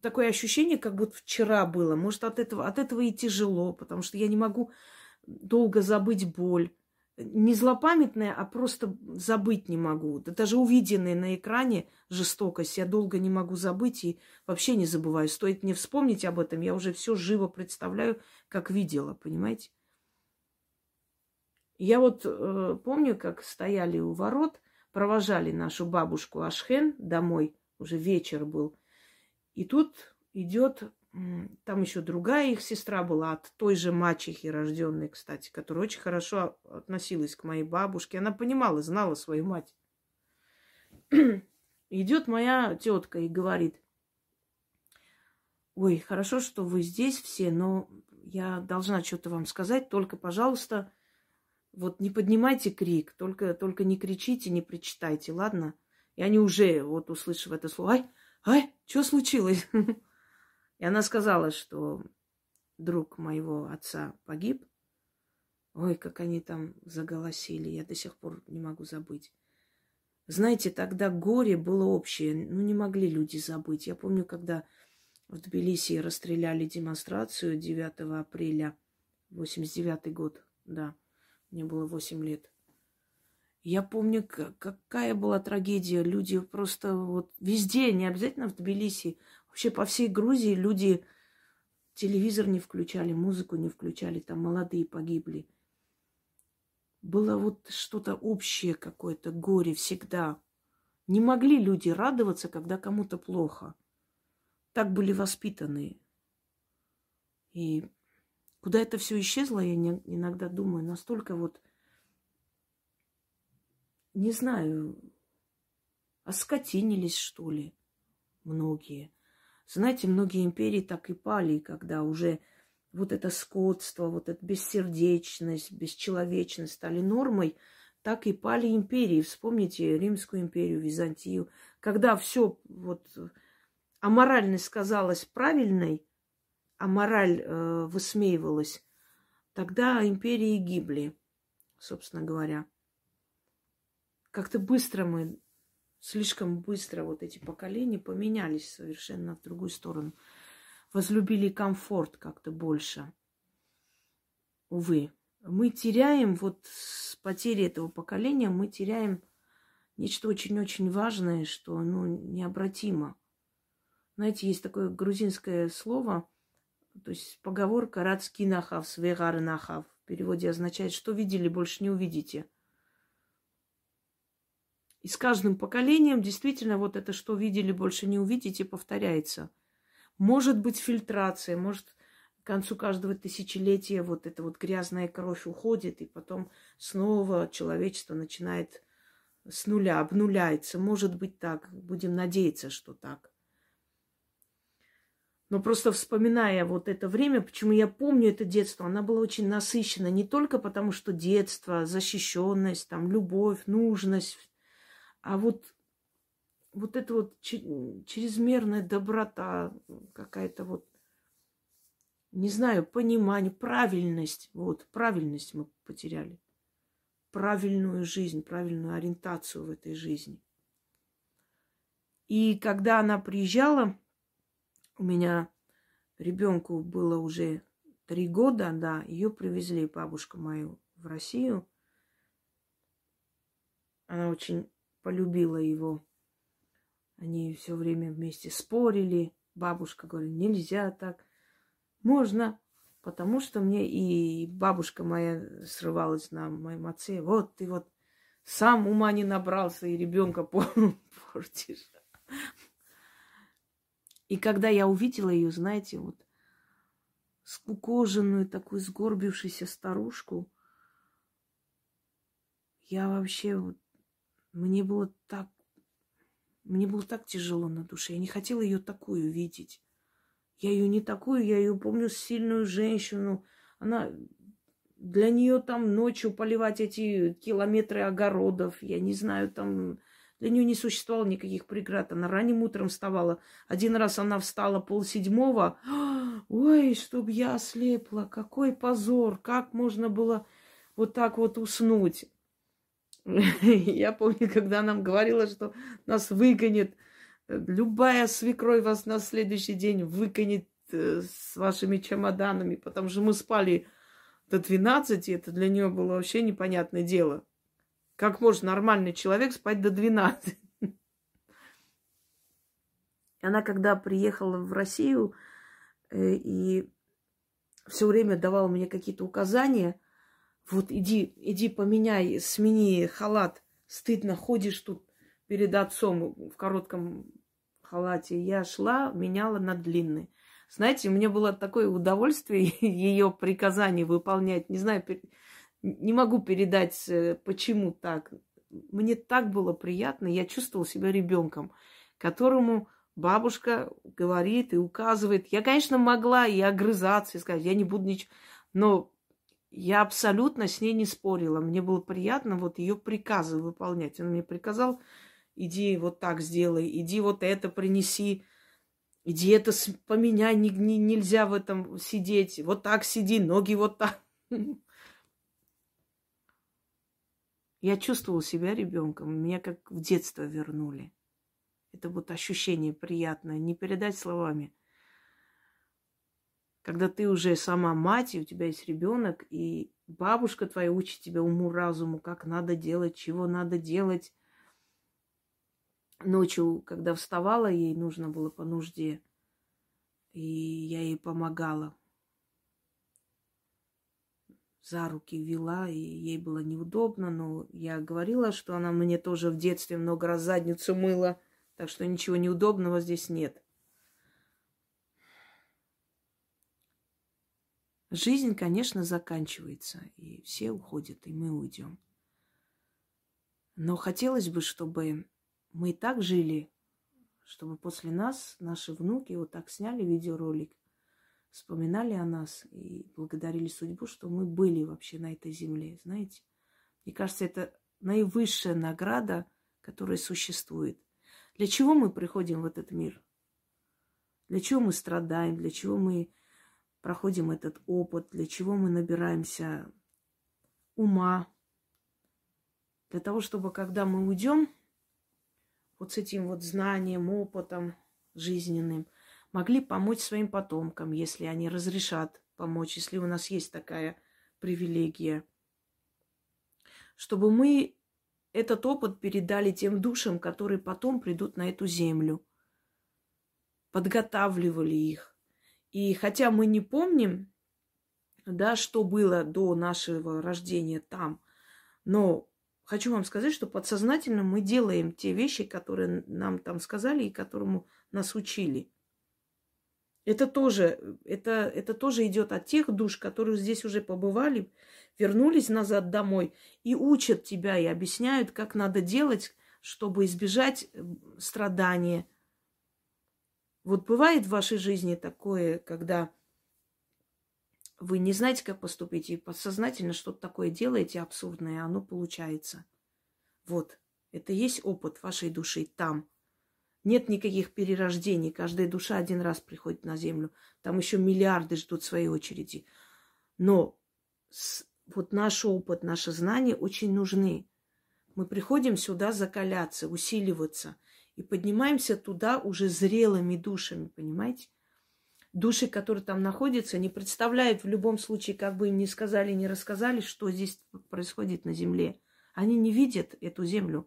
Такое ощущение, как будто вчера было. Может, от этого и тяжело, потому что я не могу долго забыть боль. Не злопамятная, а просто забыть не могу. Да даже увиденная на экране жестокость я долго не могу забыть и вообще не забываю. Стоит мне вспомнить об этом, я уже все живо представляю, как видела, понимаете? Я вот помню, как стояли у ворот, провожали нашу бабушку Ашхен домой, уже вечер был. И тут идет... Там еще другая их сестра была, от той же мачехи рожденной, кстати, которая очень хорошо относилась к моей бабушке. Она понимала, знала свою мать. Идет моя тетка и говорит: ой, хорошо, что вы здесь все, но я должна что-то вам сказать, только, пожалуйста, вот не поднимайте крик, только не кричите, не причитайте, ладно? И они уже, вот услышав это слово, ай, что случилось? И она сказала, что друг моего отца погиб. Ой, как они там заголосили, я до сих пор не могу забыть. Знаете, тогда горе было общее, ну не могли люди забыть. Я помню, когда в Тбилиси расстреляли демонстрацию 9 апреля, 89 год, да, мне было 8 лет. Я помню, какая была трагедия, люди просто вот везде, не обязательно в Тбилиси, вообще по всей Грузии люди телевизор не включали, музыку не включали, там молодые погибли. было вот что-то общее, какое-то горе всегда. Не могли люди радоваться, когда кому-то плохо. Так были воспитаны. И куда это все исчезло, я иногда думаю, настолько вот, не знаю, оскотинились, что ли, многие. Знаете, многие империи так и пали, когда уже вот это скотство, вот эта бессердечность, бесчеловечность стали нормой, так и пали империи. Вспомните Римскую империю, Византию. Когда все вот аморальность сказалась правильной, а мораль высмеивалась, тогда империи гибли, собственно говоря. Как-то быстро мы, слишком быстро вот эти поколения поменялись совершенно в другую сторону. Возлюбили комфорт как-то больше. Увы. Мы теряем, вот с потери этого поколения, мы теряем нечто очень-очень важное, что, ну, необратимо. Знаете, есть такое грузинское слово, то есть поговорка «рацки нахав, свегары нахав». В переводе означает, что видели, больше не увидите. И с каждым поколением действительно вот это, что видели, больше не увидите, повторяется. Может быть фильтрация, может к концу каждого тысячелетия вот эта вот грязная кровь уходит, и потом снова человечество начинает с нуля, обнуляется. Может быть так, будем надеяться, что так. Но просто вспоминая вот это время, почему я помню это детство, оно было очень насыщено. Не только потому, что детство, защищенность, там, любовь, нужность, а вот эта вот чрезмерная доброта, какая-то вот, не знаю, понимание, правильность. Вот, правильность мы потеряли. Правильную жизнь, правильную ориентацию в этой жизни. И когда она приезжала, у меня ребенку было уже 3 года, да, ее привезли, бабушку мою, в Россию. Она очень полюбила его. Они все время вместе спорили. Бабушка говорит, нельзя так. Можно, потому что мне и бабушка моя срывалась на моем отце. Вот ты вот сам ума не набрался и ребенка портишь. И когда я увидела ее, знаете, вот скукоженную, такую сгорбившуюся старушку, я вообще вот, мне было так тяжело на душе. Я не хотела ее такую видеть. Я ее не такую, я ее помню сильную женщину. Она для нее там ночью поливать эти километры огородов, я не знаю, там. Для нее не существовало никаких преград. Она ранним утром вставала. Один раз она встала 6:30. Ой, чтоб я ослепла. Какой позор. Как можно было вот так вот уснуть? Я помню, когда нам говорила, что нас выгонит. Любая свекровь вас на следующий день выгонит с вашими чемоданами. Потому что мы спали до 12. Это для нее было вообще непонятное дело. Как может нормальный человек спать до 12? Она, когда приехала в Россию и все время давала мне какие-то указания, вот иди поменяй, смени халат, стыдно ходишь тут перед отцом в коротком халате. Я шла, меняла на длинный. Знаете, мне было такое удовольствие ее приказания выполнять, не знаю, не могу передать, почему так. Мне так было приятно. Я чувствовала себя ребенком, которому бабушка говорит и указывает. Я, конечно, могла и огрызаться, и сказать, я не буду ничего. Но я абсолютно с ней не спорила. Мне было приятно вот ее приказы выполнять. Он мне приказал, иди вот так сделай, иди вот это принеси, иди это поменяй, нельзя в этом сидеть. Вот так сиди, ноги вот так. Я чувствовала себя ребенком, меня как в детство вернули. Это вот ощущение приятное, не передать словами. Когда ты уже сама мать, и у тебя есть ребенок, и бабушка твоя учит тебя уму-разуму, как надо делать, чего надо делать. Ночью, когда вставала, ей нужно было по нужде, и я ей помогала. за руки вела, и ей было неудобно, но я говорила, что она мне тоже в детстве много раз задницу мыла, так что ничего неудобного здесь нет. Жизнь, конечно, заканчивается, и все уходят, и мы уйдем. Но хотелось бы, чтобы мы и так жили, чтобы после нас наши внуки вот так сняли видеоролик, вспоминали о нас и благодарили судьбу, что мы были вообще на этой земле, знаете. Мне кажется, это наивысшая награда, которая существует. Для чего мы приходим в этот мир? Для чего мы страдаем? Для чего мы проходим этот опыт? Для чего мы набираемся ума? Для того, чтобы, когда мы уйдем, вот с этим вот знанием, опытом жизненным, могли помочь своим потомкам, если они разрешат помочь, если у нас есть такая привилегия. Чтобы мы этот опыт передали тем душам, которые потом придут на эту землю. Подготавливали их. И хотя мы не помним, да, что было до нашего рождения там, но хочу вам сказать, что подсознательно мы делаем те вещи, которые нам там сказали и которому нас учили. Это тоже идет от тех душ, которые здесь уже побывали, вернулись назад домой и учат тебя, и объясняют, как надо делать, чтобы избежать страдания. Вот бывает в вашей жизни такое, когда вы не знаете, как поступить, и подсознательно что-то такое делаете абсурдное, и оно получается. Вот, это и есть опыт вашей души там. Нет никаких перерождений. Каждая душа один раз приходит на землю. Там еще миллиарды ждут своей очереди. Но вот наш опыт, наши знания очень нужны. Мы приходим сюда закаляться, усиливаться. И поднимаемся туда уже зрелыми душами, понимаете? Души, которые там находятся, не представляют в любом случае, как бы им ни сказали, ни рассказали, что здесь происходит на земле. Они не видят эту землю.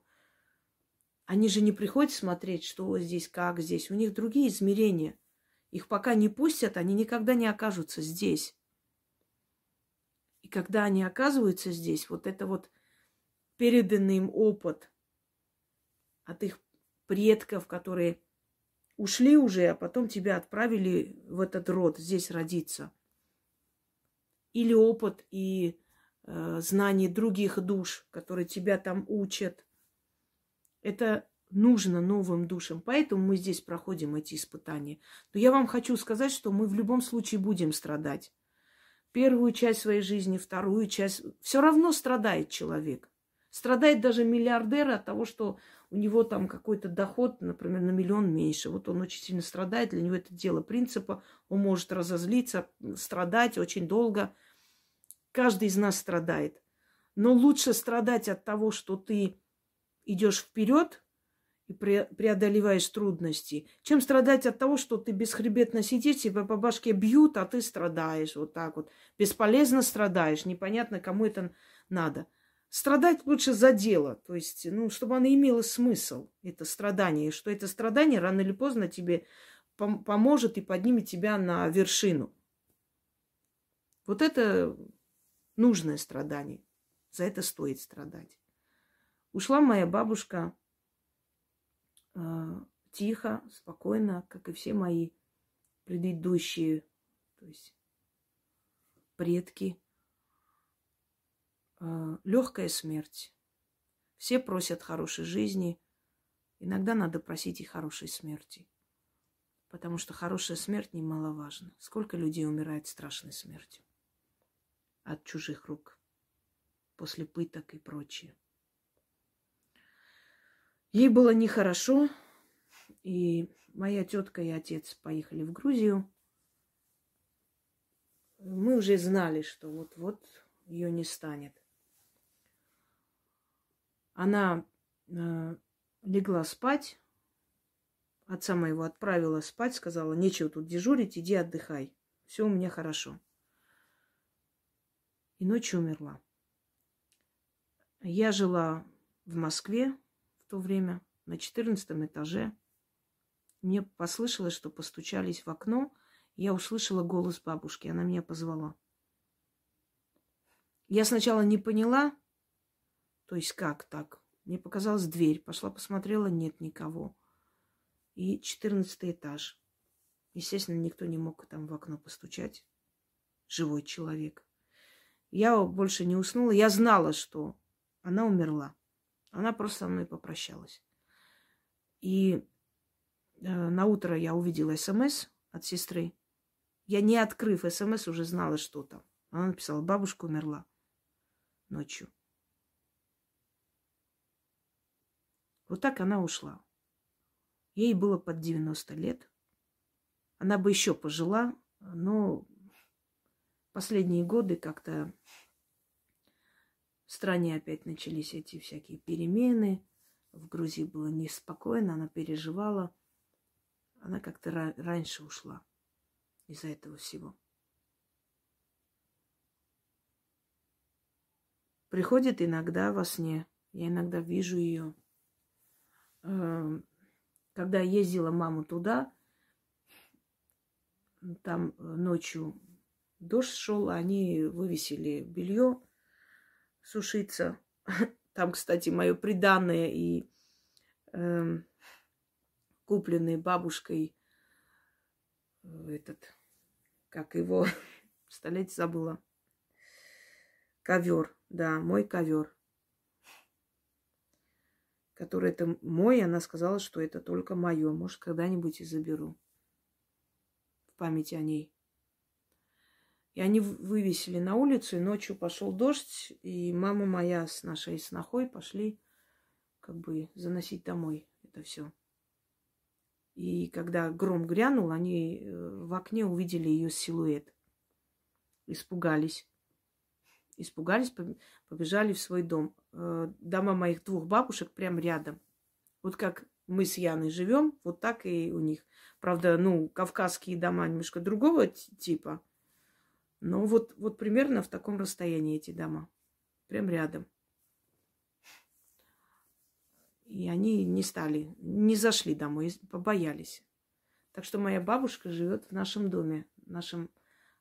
Они же не приходят смотреть, что здесь, как здесь. У них другие измерения. Их пока не пустят, они никогда не окажутся здесь. И когда они оказываются здесь, вот это вот переданный им опыт от их предков, которые ушли уже, а потом тебя отправили в этот род, здесь родиться. Или опыт и знания других душ, которые тебя там учат. Это нужно новым душам, поэтому мы здесь проходим эти испытания. Но я вам хочу сказать, что мы в любом случае будем страдать. Первую часть своей жизни, вторую часть. Все равно страдает человек. Страдает даже миллиардер от того, что у него там какой-то доход, например, на миллион меньше. Вот он очень сильно страдает, для него это дело принципа. Он может разозлиться, страдать очень долго. Каждый из нас страдает. Но лучше страдать от того, что ты идешь вперед и преодолеваешь трудности, чем страдать от того, что ты бесхребетно сидишь, тебя по башке бьют, а ты страдаешь вот так вот. Бесполезно страдаешь, непонятно, кому это надо. Страдать лучше за дело, то есть, чтобы оно имело смысл, это страдание, что это страдание рано или поздно тебе поможет и поднимет тебя на вершину. Вот это нужное страдание, за это стоит страдать. Ушла моя бабушка тихо, спокойно, как и все мои предыдущие, то есть предки. Легкая смерть. Все просят хорошей жизни. Иногда надо просить и хорошей смерти. Потому что хорошая смерть немаловажна. Сколько людей умирает страшной смертью от чужих рук, после пыток и прочее. Ей было нехорошо, и моя тетка и отец поехали в Грузию. Мы уже знали, что вот-вот ее не станет. Она легла спать, отца моего отправила спать, сказала: нечего тут дежурить, иди отдыхай, все у меня хорошо. И ночью умерла. Я жила в Москве. В то время на 14 этаже мне послышалось, что постучались в окно. Я услышала голос бабушки. Она меня позвала. Я сначала не поняла, то есть как так. Мне показалась дверь. Пошла, посмотрела, нет никого. И 14 этаж. Естественно, никто не мог там в окно постучать. Живой человек. Я больше не уснула. Я знала, что она умерла. Она просто со мной попрощалась. И на утро я увидела СМС от сестры. Я, не открыв СМС, уже знала, что там. Она написала: бабушка умерла ночью. Вот так она ушла. Ей было под 90 лет. Она бы еще пожила, но последние годы как-то в стране опять начались эти всякие перемены. В Грузии было неспокойно, она переживала. Она как-то раньше ушла из-за этого всего. Приходит иногда во сне. Я иногда вижу ее. Когда ездила маму туда, там ночью дождь шел, они вывесили белье сушиться. Там, кстати, мое приданое и купленный бабушкой этот, как его, представляете, забыла. Ковер, да, мой ковер. Который это мой, она сказала, что это только мое. Может, когда-нибудь и заберу. В память о ней. И они вывесили на улицу, и ночью пошел дождь, и мама моя с нашей снохой пошли как бы заносить домой это все. И когда гром грянул, они в окне увидели ее силуэт. Испугались. Испугались, побежали в свой дом. Дома моих двух бабушек прям рядом. Вот как мы с Яной живем, вот так и у них. Правда, ну, кавказские дома немножко другого типа. Но вот примерно в таком расстоянии эти дома. Прям рядом. И они не зашли домой, побоялись. Так что моя бабушка живет в нашем доме, в нашем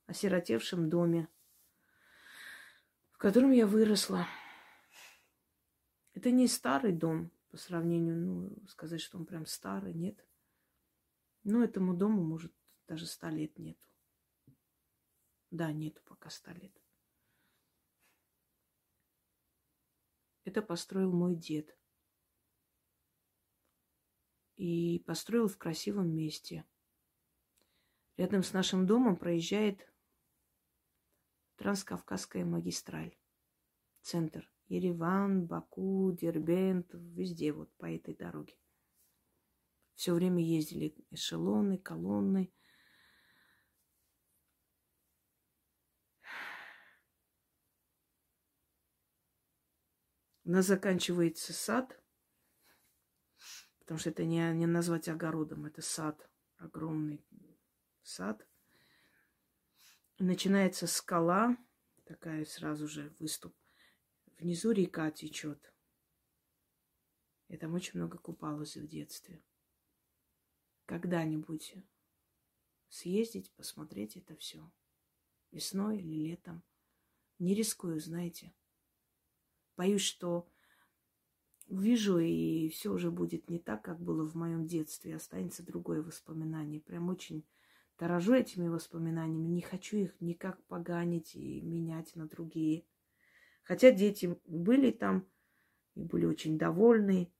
осиротевшем доме, в котором я выросла. Это не старый дом по сравнению, ну, сказать, что он прям старый, нет. Но этому дому, может, даже 100 лет нету. Да, нету пока 100 лет. Это построил мой дед. И построил в красивом месте. Рядом с нашим домом проезжает Транскавказская магистраль, центр. Ереван, Баку, Дербент, везде вот по этой дороге. Все время ездили эшелоны, колонны. У нас заканчивается сад, потому что это не назвать огородом, это сад, огромный сад. Начинается скала, такая сразу же выступ. Внизу река течет. Я там очень много купалась в детстве. Когда-нибудь съездить, посмотреть это все. Весной или летом. Не рискую, знаете. Боюсь, что увижу, и все уже будет не так, как было в моем детстве. Останется другое воспоминание. Прям очень... Дорожу этими воспоминаниями, не хочу их никак поганить и менять на другие. Хотя дети были там и были очень довольны.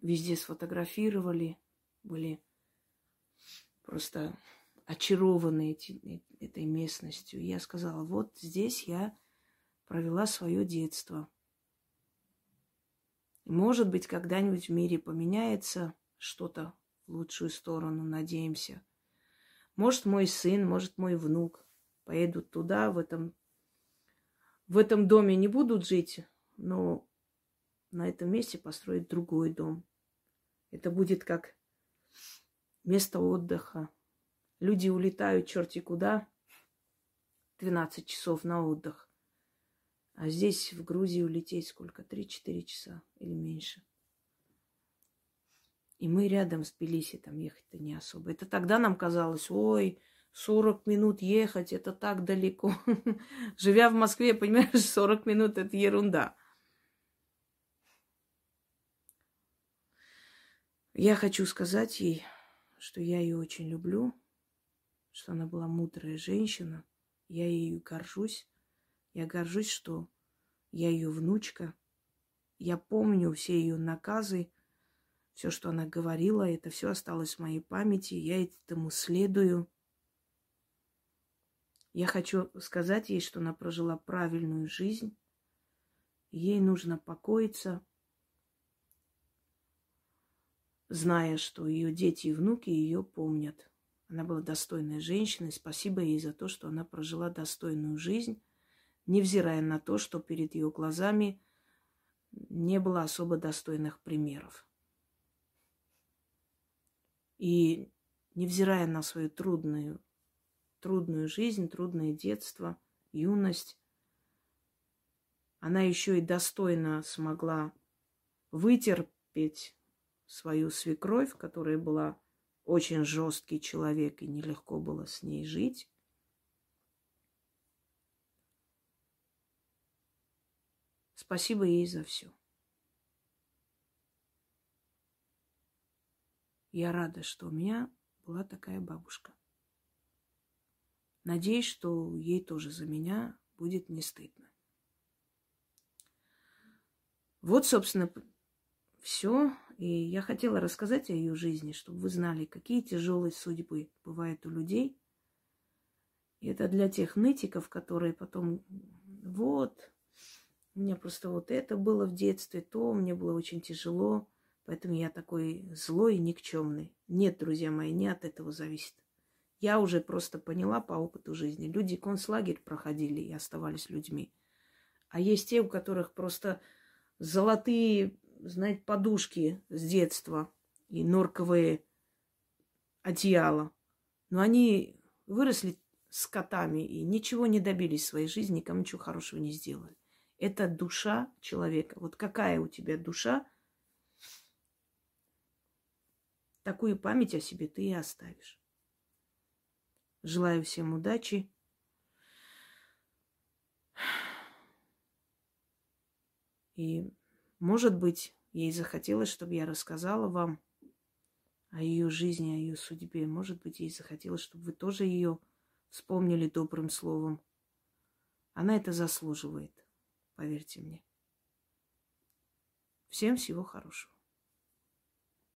Везде сфотографировали, были просто очарованы этой местностью. Я сказала, вот здесь я провела свое детство. Может быть, когда-нибудь в мире поменяется что-то в лучшую сторону, надеемся. Может, мой сын, может, мой внук поедут туда, в этом доме не будут жить, но на этом месте построят другой дом. Это будет как место отдыха. Люди улетают черти куда, 12 часов на отдых. А здесь в Грузию улететь сколько? 3-4 часа или меньше. И мы рядом с Пилиси, там ехать-то не особо. Это тогда нам казалось, ой, 40 минут ехать, это так далеко. Живя в Москве, понимаешь, 40 минут – это ерунда. Я хочу сказать ей, что я ее очень люблю, что она была мудрая женщина. Я ею горжусь. Я горжусь, что я ее внучка. Я помню все ее наказы, все, что она говорила, это все осталось в моей памяти. Я этому следую. Я хочу сказать ей, что она прожила правильную жизнь. Ей нужно покоиться, зная, что ее дети и внуки ее помнят. Она была достойной женщиной. Спасибо ей за то, что она прожила достойную жизнь, невзирая на то, что перед ее глазами не было особо достойных примеров. И невзирая на свою трудную жизнь, трудное детство, юность, она еще и достойно смогла вытерпеть свою свекровь, которая была очень жесткий человек, и нелегко было с ней жить. Спасибо ей за все. Я рада, что у меня была такая бабушка. Надеюсь, что ей тоже за меня будет не стыдно. Вот, собственно, все. И я хотела рассказать о ее жизни, чтобы вы знали, какие тяжелые судьбы бывают у людей. И это для тех нытиков, которые потом вот... У меня просто вот это было в детстве, то мне было очень тяжело, поэтому я такой злой и никчемный. Нет, друзья мои, не от этого зависит. Я уже просто поняла по опыту жизни. Люди концлагерь проходили и оставались людьми. А есть те, у которых просто золотые, знаете, подушки с детства и норковые одеяла. Но они выросли скотами и ничего не добились в своей жизни, никому ничего хорошего не сделали. Это душа человека. Вот какая у тебя душа, такую память о себе ты и оставишь. Желаю всем удачи. И, может быть, ей захотелось, чтобы я рассказала вам о ее жизни, о ее судьбе. Может быть, ей захотелось, чтобы вы тоже ее вспомнили добрым словом. Она это заслуживает. Поверьте мне. Всем всего хорошего.